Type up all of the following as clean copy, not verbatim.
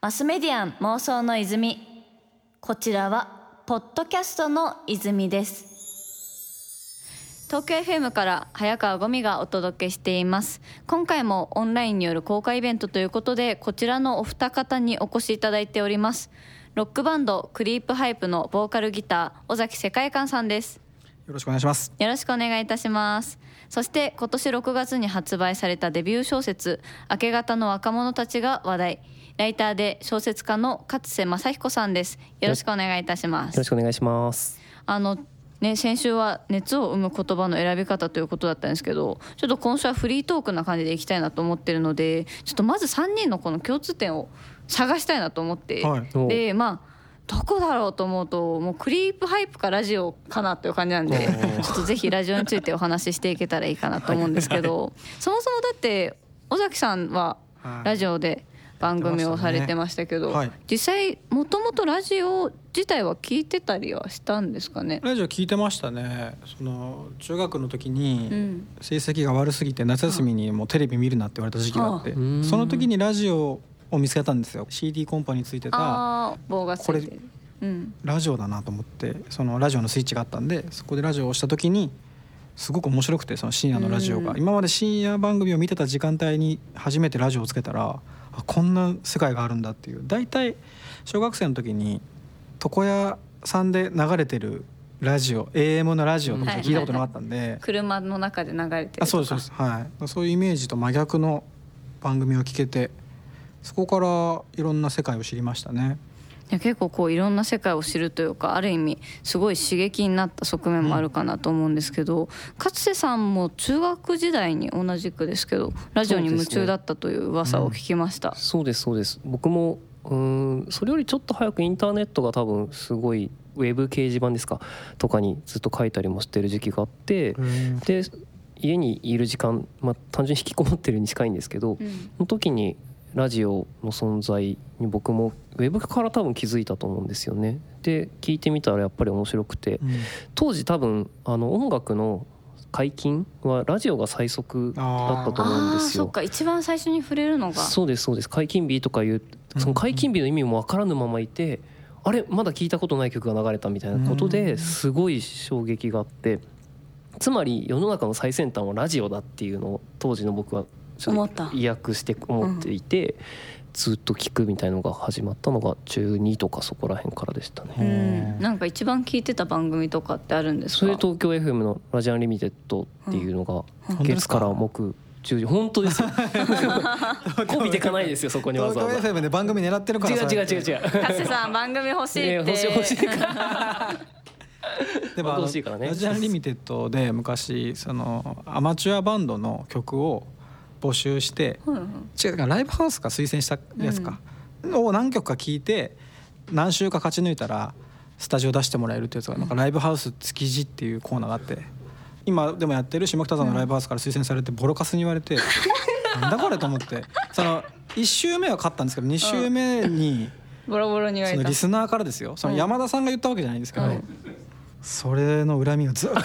マスメディアン妄想の泉、こちらはポッドキャストの泉です。東京 FM から早川五味がお届けしています。今回もオンラインによる公開イベントということで、こちらのお二方にお越しいただいております。ロックバンドクリープハイプのボーカルギター、尾崎世界観さんです。よろしくお願いします。よろしくお願いいたします。そして今年6月に発売されたデビュー小説、明け方の若者たちが話題、ライターで小説家の勝瀬雅彦さんです。よろしくお願いいたします。よろしくお願いします。先週は熱を生む言葉の選び方ということだったんですけど、ちょっと今週はフリートークな感じでいきたいなと思ってるので、ちょっとまず3人のこの共通点を探したいなと思って、はい、でどこだろうと思うと、もうクリープハイプかラジオかなという感じなんで、ちょっとぜひラジオについてお話ししていけたらいいかなと思うんですけど、そもそもだって尾崎さんはラジオで番組をされてましたけど、実際もともとラジオ自体は聞いてたりはしたんですかね。ラジオ聞いてましたね。その中学の時に成績が悪すぎて夏休みにもうテレビ見るなって言われた時期があって、その時にラジオを見つけたんですよ。 CD コンパについてた棒がついてる、これ、ラジオだなと思って、そのラジオのスイッチがあったんで、そこでラジオをした時にすごく面白くて、その深夜のラジオが、今まで深夜番組を見てた時間帯に初めてラジオをつけたら、あ、こんな世界があるんだっていう。だいたい小学生の時に床屋さんで流れてるラジオ、 AM のラジオとか聞いたことなかったんで、車の中で流れてるとか、そうです、はい、そういうイメージと真逆の番組を聞けて、そこからいろんな世界を知りましたね。いや、結構こういろんな世界を知るというか、ある意味すごい刺激になった側面もあるかなと思うんですけど、勝瀬さんも中学時代に同じくですけどラジオに夢中だったという噂を聞きました。そうですね、そうです、そうです。僕もそれよりちょっと早くインターネットが多分すごい、ウェブ掲示板ですかとかにずっと書いたりもしてる時期があって、で家にいる時間、単純に引きこもってるに近いんですけど、その時にラジオの存在に僕もウェブから多分気づいたと思うんですよね。で聞いてみたらやっぱり面白くて、当時多分音楽の解禁はラジオが最速だったと思うんですよ。ああ、そっか、一番最初に触れるのが、そうです、そうです。解禁日とかいう、その解禁日の意味も分からぬままいて、あれまだ聞いたことない曲が流れたみたいなことですごい衝撃があって、つまり世の中の最先端はラジオだっていうのを当時の僕は意訳して思っていて、ずっと聞くみたいのが始まったのが中2とかそこら辺からでしたね。なんか一番聞いてた番組とかってあるんですか？それ東京 FM のラジアンリミテッドっていうのが月から木10時、本当ですよこびてかないですよ、そこにわざわざ。東京 FM で番組狙ってるから。違う勝瀬さん番組欲しいって、欲しいからでもラジアンリミテッドで昔そのアマチュアバンドの曲を募集して、ライブハウスか推薦したやつか、を何曲か聞いて何週か勝ち抜いたらスタジオ出してもらえるってやつが、なんかライブハウス築地っていうコーナーがあって、今でもやってる下北沢のライブハウスから推薦されてボロカスに言われて、なんだこれと思って、その1週目は勝ったんですけど2週目にボロボロに言われた。そのリスナーからですよ、その山田さんが言ったわけじゃないんですけど、それの恨みをずっと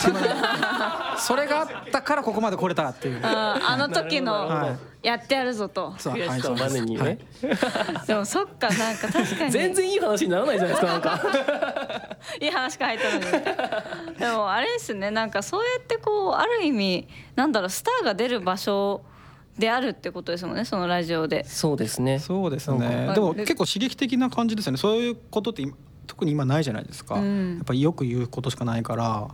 それがあったからここまで来れたっていう、あの時のやってやるぞと、でもそっか、なんか確かに全然いい話にならないじゃないですか、なんかいい話が入ったのにでもあれですね、なんかそうやってこうある意味なんだろう、スターが出る場所であるってことですもんね、そのラジオで。そうですね、そうですね。でも結構刺激的な感じですよね。そういうことって特に今ないじゃないですか、やっぱりよく言うことしかないから。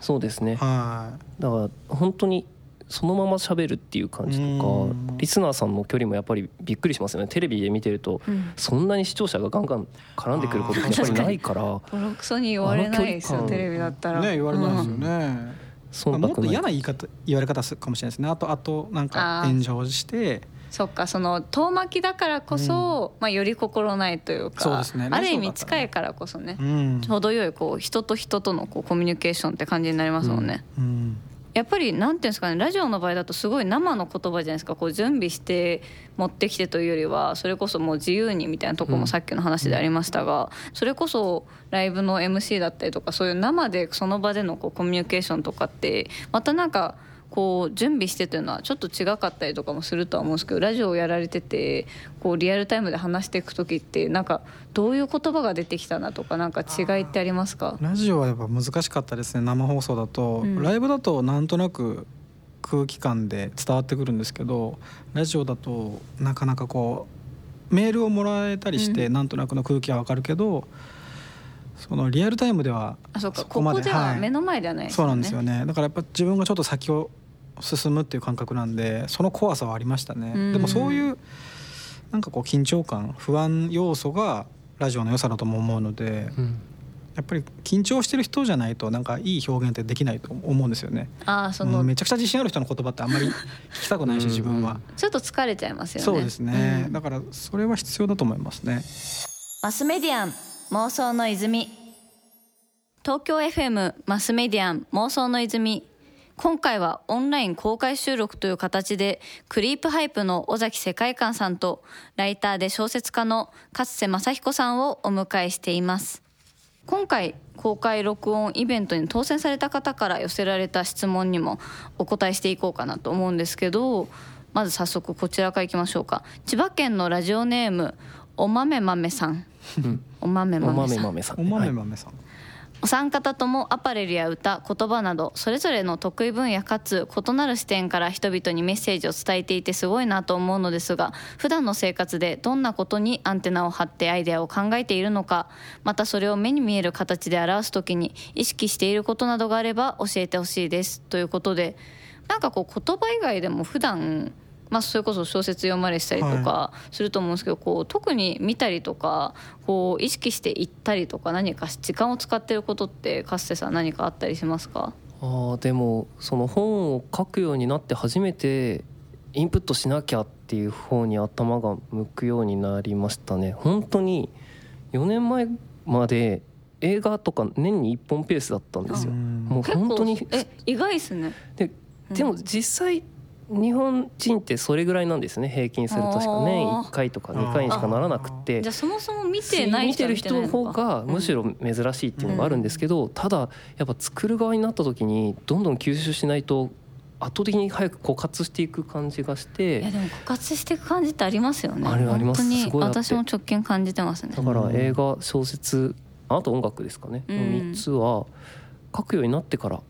そうですね、はい、だから本当にそのまま喋るっていう感じとか、リスナーさんの距離もやっぱりびっくりしますよね。テレビで見てると、そんなに視聴者がガンガン絡んでくることってやっぱりないから、ボロクソに言われないですよ、テレビだったらね、言われないですよね、もっと嫌な言われ方するかもしれないですね。あとなんか炎上して、そっか、その遠巻きだからこそ、より心ないというか、そうですね、ある意味近いからこそね、程よいこう人と人とのこうコミュニケーションって感じになりますもんね、やっぱりなんていうんですかね、ラジオの場合だとすごい生の言葉じゃないですか。こう準備して持ってきてというよりは、それこそもう自由にみたいなとこもさっきの話でありましたが、それこそライブの MC だったりとか、そういう生でその場でのこうコミュニケーションとかってまたなんかこう準備してというのはちょっと違かったりとかもするとは思うんですけど、ラジオをやられててこうリアルタイムで話していく時ってなんかどういう言葉が出てきたなとかなんか違いってありますか？ラジオはやっぱ難しかったですね。生放送だと、ライブだとなんとなく空気感で伝わってくるんですけど、ラジオだとなかなかこうメールをもらえたりして、なんとなくの空気はわかるけど、そのリアルタイムではそこまで、ここでは目の前ではないですよね。そうなんですよね。だからやっぱ自分がちょっと先を進むっていう感覚なんで、その怖さはありましたね。でもそういうなんかこう緊張感、不安要素がラジオの良さだとも思うので、やっぱり緊張してる人じゃないとなんかいい表現ってできないと思うんですよね。めちゃくちゃ自信ある人の言葉ってあんまり聞きたくないし自分はちょっと疲れちゃいますよね。そうですね、だからそれは必要だと思いますね。マスメディアン妄想の泉、東京 FM マスメディアン妄想の泉、今回はオンライン公開収録という形でクリープハイプの尾崎世界観さんとライターで小説家の勝瀬雅彦さんをお迎えしています。今回公開録音イベントに当選された方から寄せられた質問にもお答えしていこうかなと思うんですけど、まず早速こちらからいきましょうか。千葉県のラジオネームおまめまめさんおまめまめさん、お三方ともアパレルや歌、言葉などそれぞれの得意分野かつ異なる視点から人々にメッセージを伝えていてすごいなと思うのですが、普段の生活でどんなことにアンテナを張ってアイデアを考えているのか、またそれを目に見える形で表すときに意識していることなどがあれば教えてほしいですということで、なんかこう言葉以外でも普段、それこそ小説読まれしたりとかすると思うんですけど、こう特に見たりとかこう意識していったりとか何か時間を使ってることって勝瀬さん何かあったりしますか？でもその本を書くようになって初めてインプットしなきゃっていう方に頭が向くようになりましたね。本当に4年前まで映画とか年に1本ペースだったんですよ。もう本当に意外ですね。でも実際日本人ってそれぐらいなんですね。平均するとしか年1回とか2回にしかならなくて、じゃあそもそも見てない人は見てないのか、見てる人の方がむしろ珍しいっていうのがあるんですけど、ただやっぱ作る側になった時にどんどん吸収しないと圧倒的に早く枯渇していく感じがして、いやでも枯渇していく感じってありますよね。あります。本当に私も直近感じてますね。だから映画、小説、あと音楽ですかね、3つは書くようになってから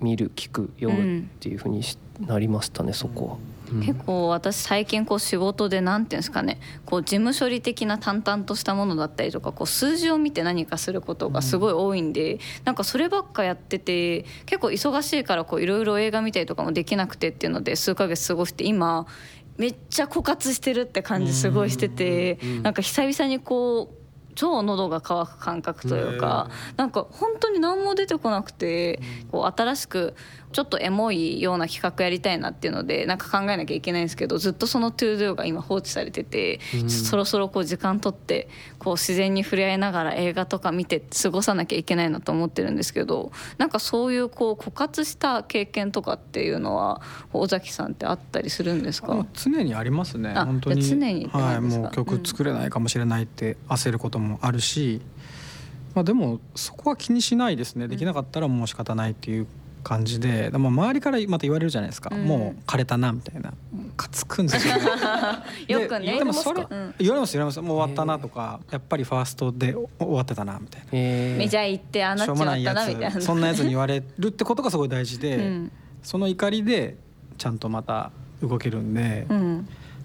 見る、聞く、読むっていう風になりましたね。そこは、結構私最近こう仕事でなんていうんですかね、こう事務処理的な淡々としたものだったりとか、こう数字を見て何かすることがすごい多いんで、なんかそればっかやってて結構忙しいからいろいろ映画見たりとかもできなくてっていうので数ヶ月過ごして、今めっちゃ枯渇してるって感じすごいしてて、なんか久々にこう超喉が渇く感覚というか、なんか本当に何も出てこなくて、こう新しくちょっとエモいような企画やりたいなっていうのでなんか考えなきゃいけないんですけど、ずっとそのトゥードゥが今放置されてて、そろそろこう時間取ってこう自然に触れ合いながら映画とか見て過ごさなきゃいけないなと思ってるんですけど、なんかそういうこう枯渇した経験とかっていうのは尾崎さんってあったりするんですか？常にありますね。本当に常にってないですか？もう曲作れないかもしれないって焦ることもあるし、でもそこは気にしないですね。できなかったらもう仕方ないっていう感じで、周りからまた言われるじゃないですか、もう枯れたなみたいな、かつくんですよよくね。でもそれ言われますもう終わったなとか、やっぱりファーストで終わってたなみたいな、メジャー行ってああなっちゃったなみたいな、そんなやつに言われるってことがすごい大事で、その怒りでちゃんとまた動けるんで、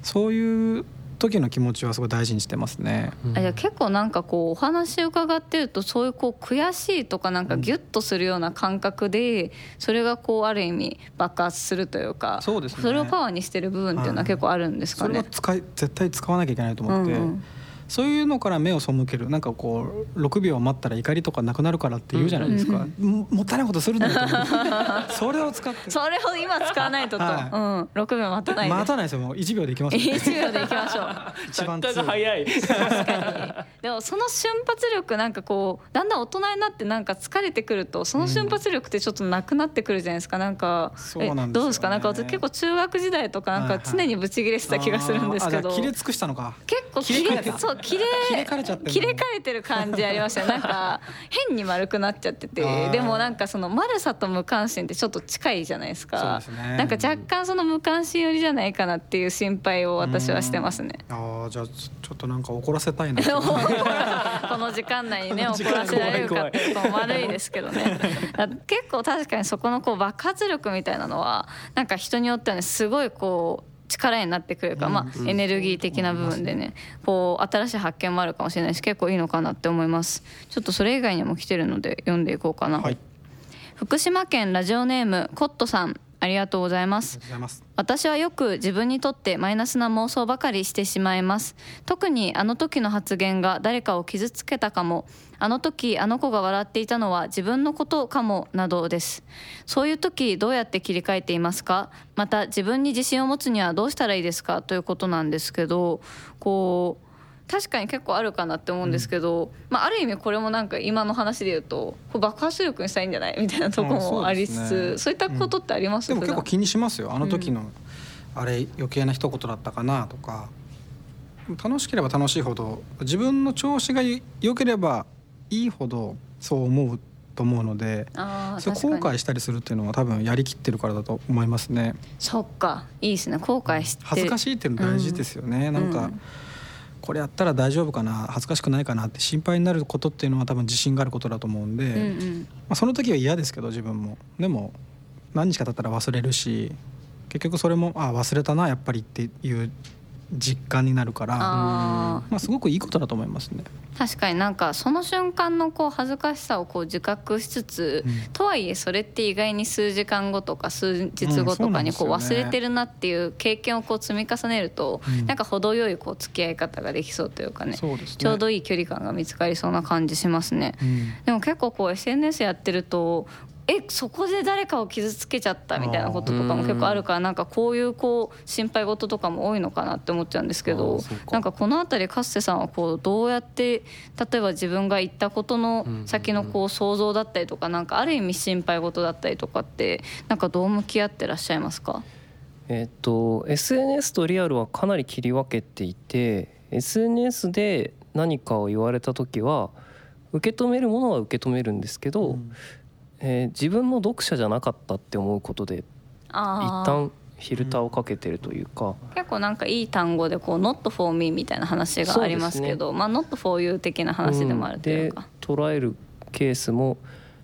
そういう時の気持ちはすごい大事にしてますね。じゃあ結構なんかこうお話伺ってると、そういうこう悔しいとかなんかギュッとするような感覚で、それがこうある意味爆発するというか、 そうですね、それをパワーにしてる部分っていうのは結構あるんですかね。それは絶対使わなきゃいけないと思って、そういうのから目を背ける。なんかこう6秒待ったら怒りとかなくなるからって言うじゃないですか、もったいないことするんだとそれを使って、それを今使わないとと、6秒待たないで待たないですよ。もう1秒でいきます、ね、1秒でいきましょう一番早い確かに。でもその瞬発力、なんかこうだんだん大人になってなんか疲れてくるとその瞬発力ってちょっとなくなってくるじゃないですか。なんかそうなんですよね。どうですか？なんか結構中学時代とかなんか常にブチギレした気がするんですけど、切れ尽くしたのか。結構切れ構切れかれてる感じありましたよ。なんか変に丸くなっちゃってて、でもなんかその丸さと無関心ってちょっと近いじゃないですか。そうですね、なんか若干その無関心寄りじゃないかなっていう心配を私はしてますね。ああ、じゃあちょっとなんか怒らせたいなこの時間内にね怒らせられるかっていうのも悪いですけどね結構確かにそこのこう爆発力みたいなのはなんか人によってはねすごいこう力になってくるから、まあ、エネルギー的な部分でねこう新しい発見もあるかもしれないし結構いいのかなって思います。ちょっとそれ以外にも来てるので読んでいこうかな、はい、福島県ラジオネームコットさん、ありがとうございます。私はよく自分にとってマイナスな妄想ばかりしてしまいます。特にあの時の発言が誰かを傷つけたかも、あの時あの子が笑っていたのは自分のことかもなどです。そういう時どうやって切り替えていますか？また自分に自信を持つにはどうしたらいいですか？ということなんですけど、こう確かに結構あるかなって思うんですけど、まあ、ある意味これもなんか今の話で言うと爆発力にしたいんじゃないみたいなところもありつつ、そういったことってあります？でも結構気にしますよ。あの時の、あれ余計な一言だったかなとか。楽しければ楽しいほど、自分の調子が良ければいいほどそう思うと思うので、それ後悔したりするっていうのは多分やりきってるからだと思いますね。そっか、いいですね。後悔して恥ずかしいっていうの大事ですよね。なんかこれやったら大丈夫かな、恥ずかしくないかなって心配になることっていうのは多分自信があることだと思うんで、まあ、その時は嫌ですけど自分も、でも何日か経ったら忘れるし、結局それもあ忘れたなやっぱりっていう実感になるから、まあ、すごくいいことだと思いますね。確かになんかその瞬間のこう恥ずかしさをこう自覚しつつ、とはいえそれって意外に数時間後とか数日後とかにこう忘れてるなっていう経験をこう積み重ねると、なんか程よいこう付き合い方ができそうというかね、ちょうどいい距離感が見つかりそうな感じしますね。でも結構こう SNS やってるとそこで誰かを傷つけちゃったみたいなこととかも結構あるから、なんかこういう心配事とかも多いのかなって思っちゃうんですけど、なんかこのあたりかすてさんはこうどうやって、例えば自分が言ったことの先のこう想像だったりとか、なんかある意味心配事だったりとかってなんかどう向き合ってらっしゃいますか？SNS とリアルはかなり切り分けていて、 SNS で何かを言われた時は受け止めるものは受け止めるんですけど、自分も読者じゃなかったって思うことで一旦フィルターをかけてるというか、結構なんかいい単語でこう not for me みたいな話がありますけど、まあ not for you 的な話でもあるというか、で捉えるケースも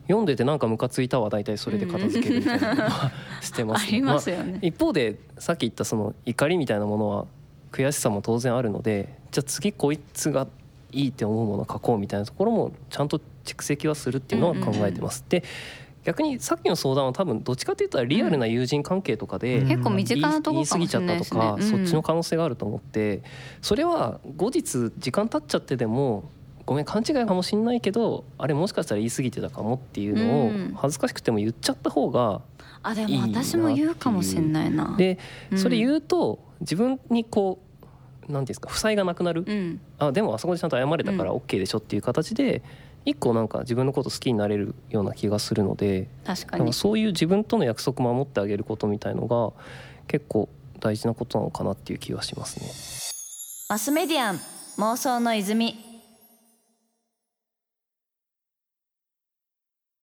読んでてなんかムカついたは大体それで片付けるみたいなのはしてます、ね、ありますよね。まあ、一方でさっき言ったその怒りみたいなものは悔しさも当然あるので、じゃあ次こいつがいいって思うものを書こうみたいなところもちゃんと蓄積はするっていうのは考えてます。で逆にさっきの相談は多分どっちかというとリアルな友人関係とかで結構身近なところかもしれないですね。言い過ぎちゃったとか、そっちの可能性があると思って、それは後日時間経っちゃってでもごめん勘違いかもしれないけど、あれもしかしたら言い過ぎてたかもっていうのを恥ずかしくても言っちゃった方がいいなっていう。でも私も言うかもしれないな。でそれ言うと自分にこうなんですか負債がなくなる、でもあそこでちゃんと謝れたから OK でしょっていう形で一個なんか自分のこと好きになれるような気がするので、確かにかそういう自分との約束守ってあげることみたいのが結構大事なことなのかなっていう気はしますね。マスメディアン妄想の泉。